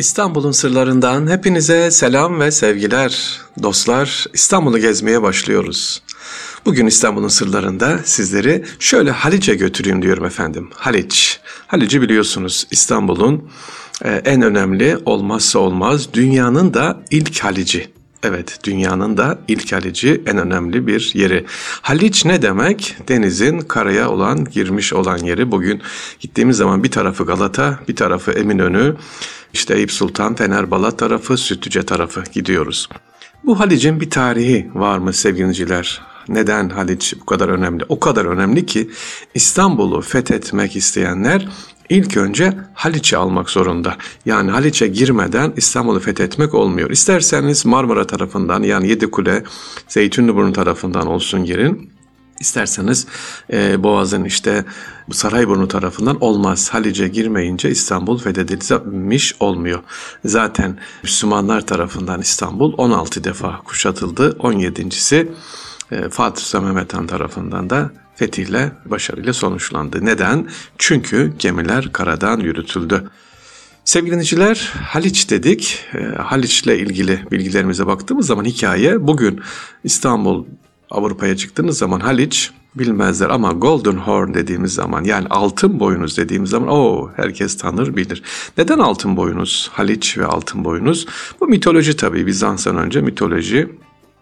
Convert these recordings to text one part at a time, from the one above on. İstanbul'un sırlarından hepinize selam ve sevgiler. Dostlar, İstanbul'u gezmeye başlıyoruz. Bugün İstanbul'un sırlarında sizleri şöyle Haliç'e götüreyim diyorum efendim. Haliç. Haliç'i biliyorsunuz, İstanbul'un en önemli, olmazsa olmaz, dünyanın da ilk Haliç'i. Evet, dünyanın da ilk Haliç'i, en önemli bir yeri. Haliç ne demek? Denizin karaya olan, girmiş olan yeri. Bugün gittiğimiz zaman bir tarafı Galata, bir tarafı Eminönü, işte Eyüp Sultan, Fener, Balat tarafı, Sütlüce tarafı gidiyoruz. Bu Haliç'in bir tarihi var mı sevgiliciler? Neden Haliç bu kadar önemli? O kadar önemli ki İstanbul'u fethetmek isteyenler İlk önce Haliç'i almak zorunda. Yani Haliç'e girmeden İstanbul'u fethetmek olmuyor. İsterseniz Marmara tarafından, yani Yedikule, Zeytinburnu tarafından olsun girin. İsterseniz Boğaz'ın işte Sarayburnu tarafından olmaz. Haliç'e girmeyince İstanbul fethedilmiş olmuyor. Zaten Müslümanlar tarafından İstanbul 16 defa kuşatıldı. 17.si Fatih Sultan Mehmet Han tarafından da fetihle, başarıyla sonuçlandı. Neden? Çünkü gemiler karadan yürütüldü. Sevgili dinleyiciler, Haliç dedik. Haliç'le ilgili bilgilerimize baktığımız zaman hikaye bugün İstanbul, Avrupa'ya çıktığınız zaman Haliç bilmezler ama Golden Horn dediğimiz zaman, yani Altınboynuz dediğimiz zaman herkes tanır, bilir. Neden Altınboynuz? Haliç ve Altınboynuz. Bu mitoloji tabii, Bizans'tan önce mitoloji.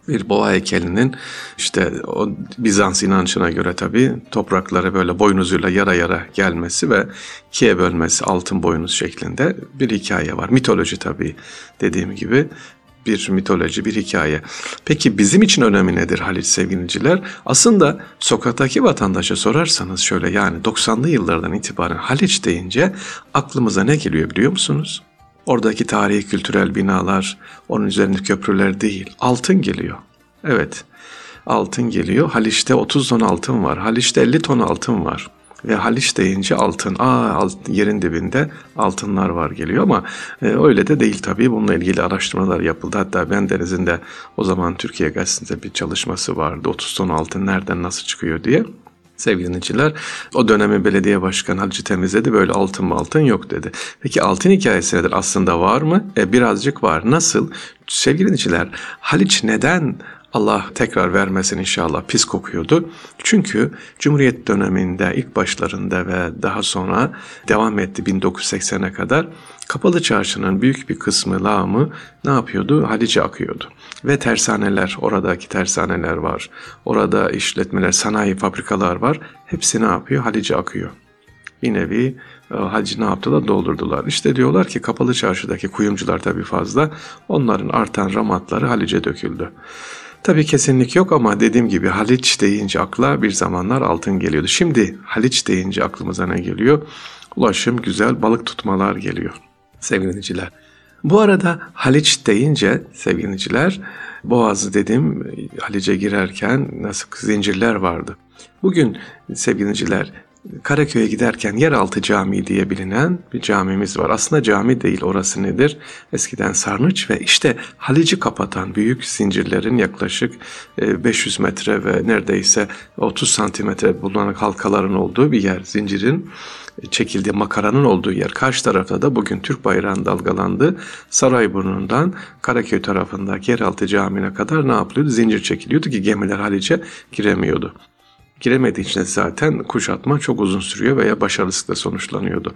Bir boğa heykelinin işte o Bizans inancına göre tabii topraklara böyle boynuzuyla yara yara gelmesi ve ikiye bölmesi, altın boynuz şeklinde bir hikaye var. Mitoloji tabii, dediğim gibi bir mitoloji, bir hikaye. Peki bizim için önemi nedir Haliç sevgiliciler? Aslında sokaktaki vatandaşa sorarsanız şöyle, yani 90'lı yıllardan itibaren Haliç deyince aklımıza ne geliyor biliyor musunuz? Oradaki tarihi kültürel binalar, onun üzerindeki köprüler değil, altın geliyor. Evet, altın geliyor. Haliç'te 30 ton altın var, Haliç'te 50 ton altın var. Ve Haliç deyince altın, yerin dibinde altınlar var geliyor ama öyle de değil tabii. Bununla ilgili araştırmalar yapıldı. Hatta Bendeniz'in de o zaman Türkiye Gazetesi'nde bir çalışması vardı. 30 ton altın nereden nasıl çıkıyor diye. Sevgili dinleyiciler, o dönemin belediye başkanı Haliç'i temizledi, böyle altın mı altın yok dedi. Peki altın hikayesi nedir? Aslında var mı? Birazcık var. Nasıl? Sevgili dinleyiciler, Haliç neden Allah tekrar vermesin inşallah pis kokuyordu? Çünkü Cumhuriyet döneminde ilk başlarında ve daha sonra devam etti 1980'e kadar. Kapalı çarşının büyük bir kısmı, lağımı ne yapıyordu? Haliç'e akıyordu. Ve tersaneler, oradaki tersaneler var. Orada işletmeler, sanayi, fabrikalar var. Hepsi ne yapıyor? Haliç'e akıyor. Bir nevi Haliç'i ne yaptılar? Doldurdular. İşte diyorlar ki kapalı çarşıdaki kuyumcular tabii fazla. Onların artan ramatları Haliç'e döküldü. Tabii kesinlik yok ama dediğim gibi Haliç deyince akla bir zamanlar altın geliyordu. Şimdi Haliç deyince aklımıza ne geliyor? Ulaşım güzel, balık tutmalar geliyor. Sevgili dinleyiciler, bu arada Haliç deyince sevgili dinleyiciler, Boğaz'ı dedim, Haliç'e girerken nasıl zincirler vardı. Bugün sevgili dinleyiciler, Karaköy'e giderken Yeraltı Camii diye bilinen bir camimiz var. Aslında cami değil, orası nedir? Eskiden sarnıç ve işte Haliç'i kapatan büyük zincirlerin yaklaşık 500 metre ve neredeyse 30 santimetre bulunan halkaların olduğu bir yer. Zincirin çekildiği, makaranın olduğu yer. Karşı tarafta da bugün Türk bayrağının dalgalandığı Sarayburnu'ndan Karaköy tarafındaki Yeraltı Camii'ne kadar ne yapılıyordu? Zincir çekiliyordu ki gemiler Haliç'e giremiyordu. Giremediği için zaten kuşatma çok uzun sürüyor veya başarısızlıkla sonuçlanıyordu.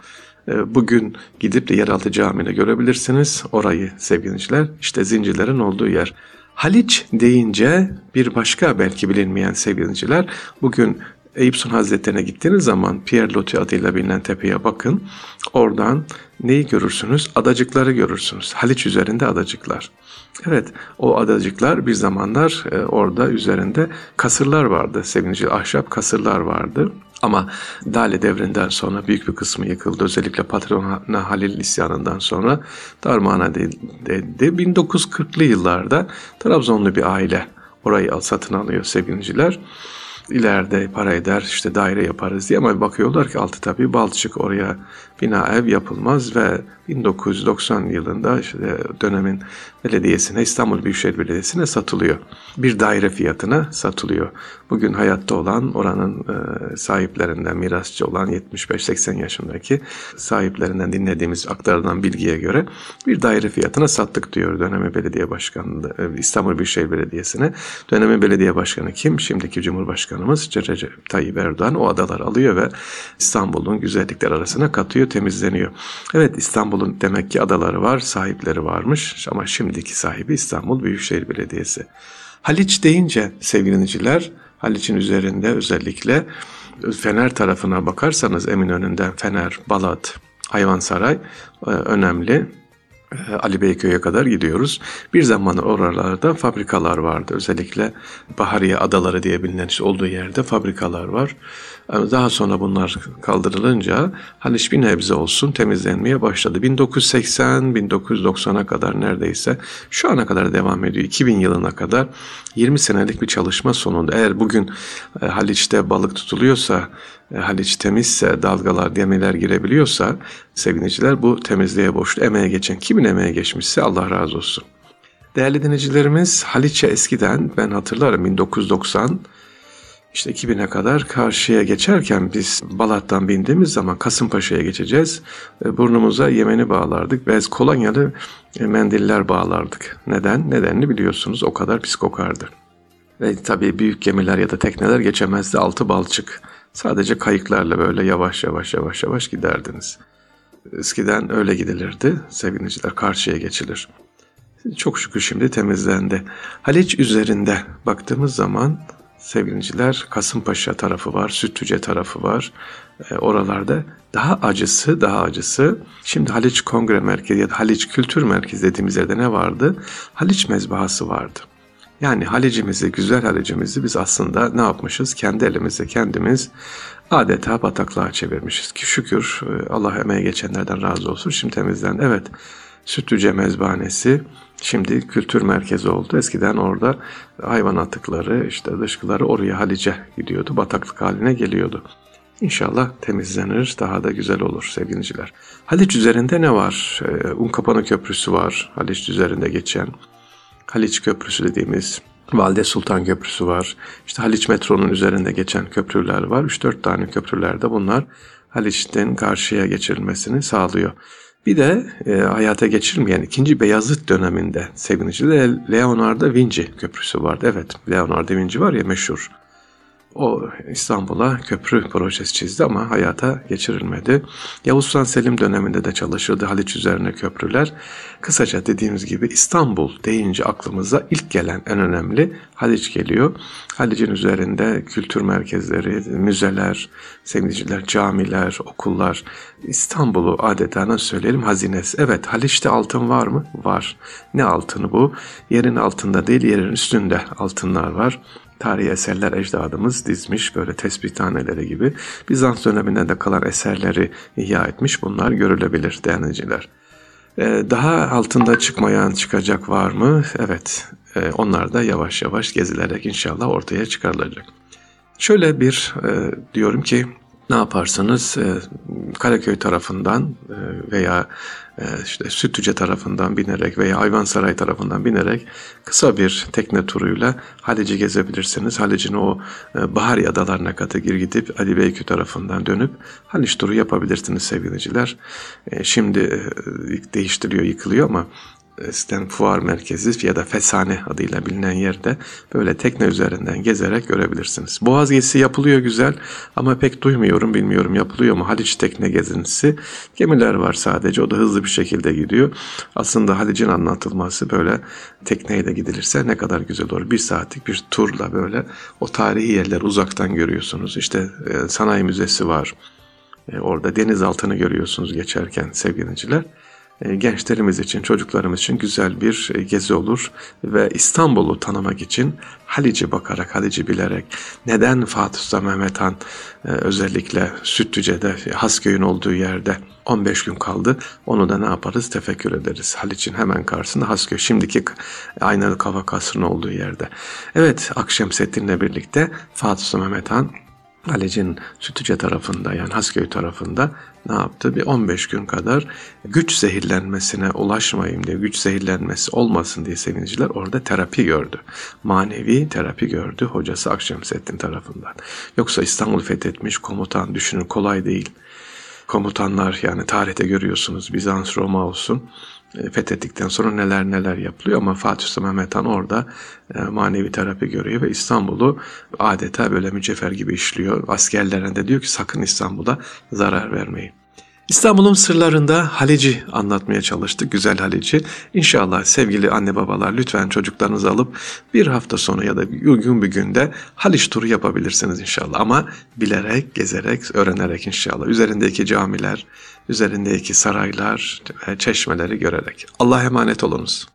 Bugün gidip de Yeraltı Camii'ni görebilirsiniz. Orayı sevgili dinleyiciler, işte zincirlerin olduğu yer. Haliç deyince bir başka belki bilinmeyen sevgili dinleyiciler, bugün Eyüp Sultan Hazretleri'ne gittiğiniz zaman Pierre Loti adıyla bilinen tepeye bakın. Oradan neyi görürsünüz? Adacıkları görürsünüz. Haliç üzerinde adacıklar. Evet, o adacıklar bir zamanlar orada üzerinde kasırlar vardı. Sevgili ahşap kasırlar vardı. Ama Lale devrinden sonra büyük bir kısmı yıkıldı. Özellikle Patrona Halil isyanından sonra darmadan edildi. 1940'lı yıllarda Trabzonlu bir aile orayı satın alıyor sevgiliciler. ileride para eder, işte daire yaparız diye, ama bakıyorlar ki altı tabii balçık, oraya bina, ev yapılmaz ve 1990 yılında işte dönemin belediyesine, İstanbul Büyükşehir Belediyesi'ne satılıyor. Bir daire fiyatına satılıyor. Bugün hayatta olan, oranın sahiplerinden, mirasçı olan 75-80 yaşındaki sahiplerinden dinlediğimiz, aktarılan bilgiye göre bir daire fiyatına sattık diyor dönemi belediye başkanı, İstanbul Büyükşehir Belediyesi'ne. Dönemin belediye başkanı kim? Şimdiki Cumhurbaşkanımız Recep Tayyip Erdoğan o adaları alıyor ve İstanbul'un güzellikler arasına katıyor, temizleniyor. Evet, İstanbul'un demek ki adaları var, sahipleri varmış, ama şimdiki sahibi İstanbul Büyükşehir Belediyesi. Haliç deyince sevgiliciler, Haliç'in üzerinde özellikle Fener tarafına bakarsanız Eminönü'nden Fener, Balat, Ayvansaray önemli. Alibeyköy'e kadar gidiyoruz. Bir zaman oralarda fabrikalar vardı. Özellikle Bahariye Adaları diye bilinen olduğu yerde fabrikalar var. Daha sonra bunlar kaldırılınca Haliç bir nebze olsun temizlenmeye başladı. 1980-1990'a kadar neredeyse, şu ana kadar devam ediyor. 2000 yılına kadar 20 senelik bir çalışma sonunda, eğer bugün Haliç'te balık tutuluyorsa, Haliç temizse, dalgalar, gemiler girebiliyorsa sevgiliciler, bu temizliğe borçlu. Emeğe geçen, kimin emeğe geçmişse Allah razı olsun. Değerli dinleyicilerimiz, Haliç'e eskiden, ben hatırlarım, 1990 işte 2000'e kadar karşıya geçerken biz Balat'tan bindiğimiz zaman Kasımpaşa'ya geçeceğiz. Burnumuza yemeni bağlardık. Bez kolonyalı mendiller bağlardık. Neden? Nedenini biliyorsunuz, o kadar pis kokardı. Ve tabii büyük gemiler ya da tekneler geçemezdi, altı balçık. Sadece kayıklarla böyle yavaş yavaş giderdiniz. Eskiden öyle gidilirdi. Sevgiliciler, karşıya geçilir. Çok şükür şimdi temizlendi. Haliç üzerinde baktığımız zaman sevgiliciler, Kasımpaşa tarafı var, Sütlüce tarafı var. Oralarda daha acısı. Şimdi Haliç Kongre Merkezi ya da Haliç Kültür Merkezi dediğimiz yerde ne vardı? Haliç mezbahası vardı. Yani Halicimizi, güzel Halicimizi biz aslında ne yapmışız? Kendi elimizle kendimiz adeta bataklığa çevirmişiz. Ki şükür, Allah emeğe geçenlerden razı olsun. Şimdi temizlendi. Evet, Sütlüce mezbanesi şimdi kültür merkezi oldu. Eskiden orada hayvan atıkları, işte dışkıları oraya, Halice gidiyordu. Bataklık haline geliyordu. İnşallah temizlenir, daha da güzel olur sevgiliciler. Haliç üzerinde ne var? Unkapanı Köprüsü var, Haliç üzerinde geçen. Haliç Köprüsü dediğimiz, Valide Sultan Köprüsü var. İşte Haliç Metrosunun üzerinde geçen köprüler var. 3-4 tane köprüler de bunlar Haliç'ten karşıya geçirilmesini sağlıyor. Bir de hayata geçirilmeyen 2. Beyazıt döneminde sevgiliciler, Leonardo da Vinci Köprüsü vardı. Evet, Leonardo da Vinci var ya, meşhur. O İstanbul'a köprü projesi çizdi ama hayata geçirilmedi. Yavuz Sultan Selim döneminde de çalışıldı Haliç üzerine köprüler. Kısaca dediğimiz gibi İstanbul deyince aklımıza ilk gelen en önemli Haliç geliyor. Haliç'in üzerinde kültür merkezleri, müzeler, sevgiliciler, camiler, okullar. İstanbul'u adeta, nasıl söyleyelim, hazinesi. Evet, Haliç'te altın var mı? Var. Ne altını bu? Yerin altında değil, yerin üstünde altınlar var. Tarihi eserler ecdadımız dizmiş, böyle tesbih taneleri gibi. Bizans döneminden de kalan eserleri ihya etmiş. Bunlar görülebilir değerliciler. Daha altında çıkmayan, çıkacak var mı? Evet, onlar da yavaş yavaş gezilerek inşallah ortaya çıkarılacak. Şöyle bir diyorum ki, ne yaparsanız Karaköy tarafından veya işte Sütlüce tarafından binerek veya Ayvansaray tarafından binerek kısa bir tekne turuyla Haliç'i gezebilirsiniz. Haliç'in o Bahariye Adalarına kadar gidip Alibeyköy tarafından dönüp Haliç turu yapabilirsiniz sevgiliciler. Şimdi değiştiriyor, yıkılıyor ama İstanbul Fuar Merkezi ya da Fesane adıyla bilinen yerde böyle tekne üzerinden gezerek görebilirsiniz. Boğaz gezisi yapılıyor güzel ama pek duymuyorum, bilmiyorum yapılıyor mu? Haliç tekne gezintisi, gemiler var sadece, o da hızlı bir şekilde gidiyor. Aslında Haliç'in anlatılması böyle tekneyle gidilirse ne kadar güzel olur. Bir saatlik bir turla böyle o tarihi yerler uzaktan görüyorsunuz. İşte sanayi müzesi var, orada denizaltını görüyorsunuz geçerken sevgiliciler. gençlerimiz için, çocuklarımız için güzel bir gezi olur ve İstanbul'u tanımak için Haliç'e bakarak, Haliç'i bilerek, neden Fatih Sultan Mehmet Han özellikle Sütlüce'de, Hasköy'ün olduğu yerde 15 gün kaldı, onu da ne yaparız, tefekkür ederiz. Haliç'in hemen karşısında Hasköy, şimdiki Aynalı Kava Kasrı'nın olduğu yerde. Evet, Akşemseddin'le birlikte Fatih Sultan Mehmet Han Haliç'in Sütlüce tarafında, yani Hasköy tarafında ne yaptı? Bir 15 gün kadar güç zehirlenmesine ulaşmayayım diye, güç zehirlenmesi olmasın diye sevinciler orada terapi gördü. Manevi terapi gördü hocası Akşemseddin tarafından. Yoksa İstanbul'u fethetmiş komutan, düşünün, kolay değil. Komutanlar, yani tarihte görüyorsunuz, Bizans, Roma olsun, fethettikten sonra neler neler yapılıyor ama Fatih Sultan Mehmet Han orada manevi terapi görüyor ve İstanbul'u adeta böyle mücevher gibi işliyor. Askerlerine de diyor ki sakın İstanbul'a zarar vermeyin. İstanbul'un sırlarında Haliç'i anlatmaya çalıştık, güzel Haliç'i. İnşallah sevgili anne babalar, lütfen çocuklarınızı alıp bir hafta sonu ya da uygun bir günde Haliç turu yapabilirsiniz inşallah. Ama bilerek, gezerek, öğrenerek inşallah. Üzerindeki camiler, üzerindeki saraylar, çeşmeleri görerek. Allah'a emanet olunuz.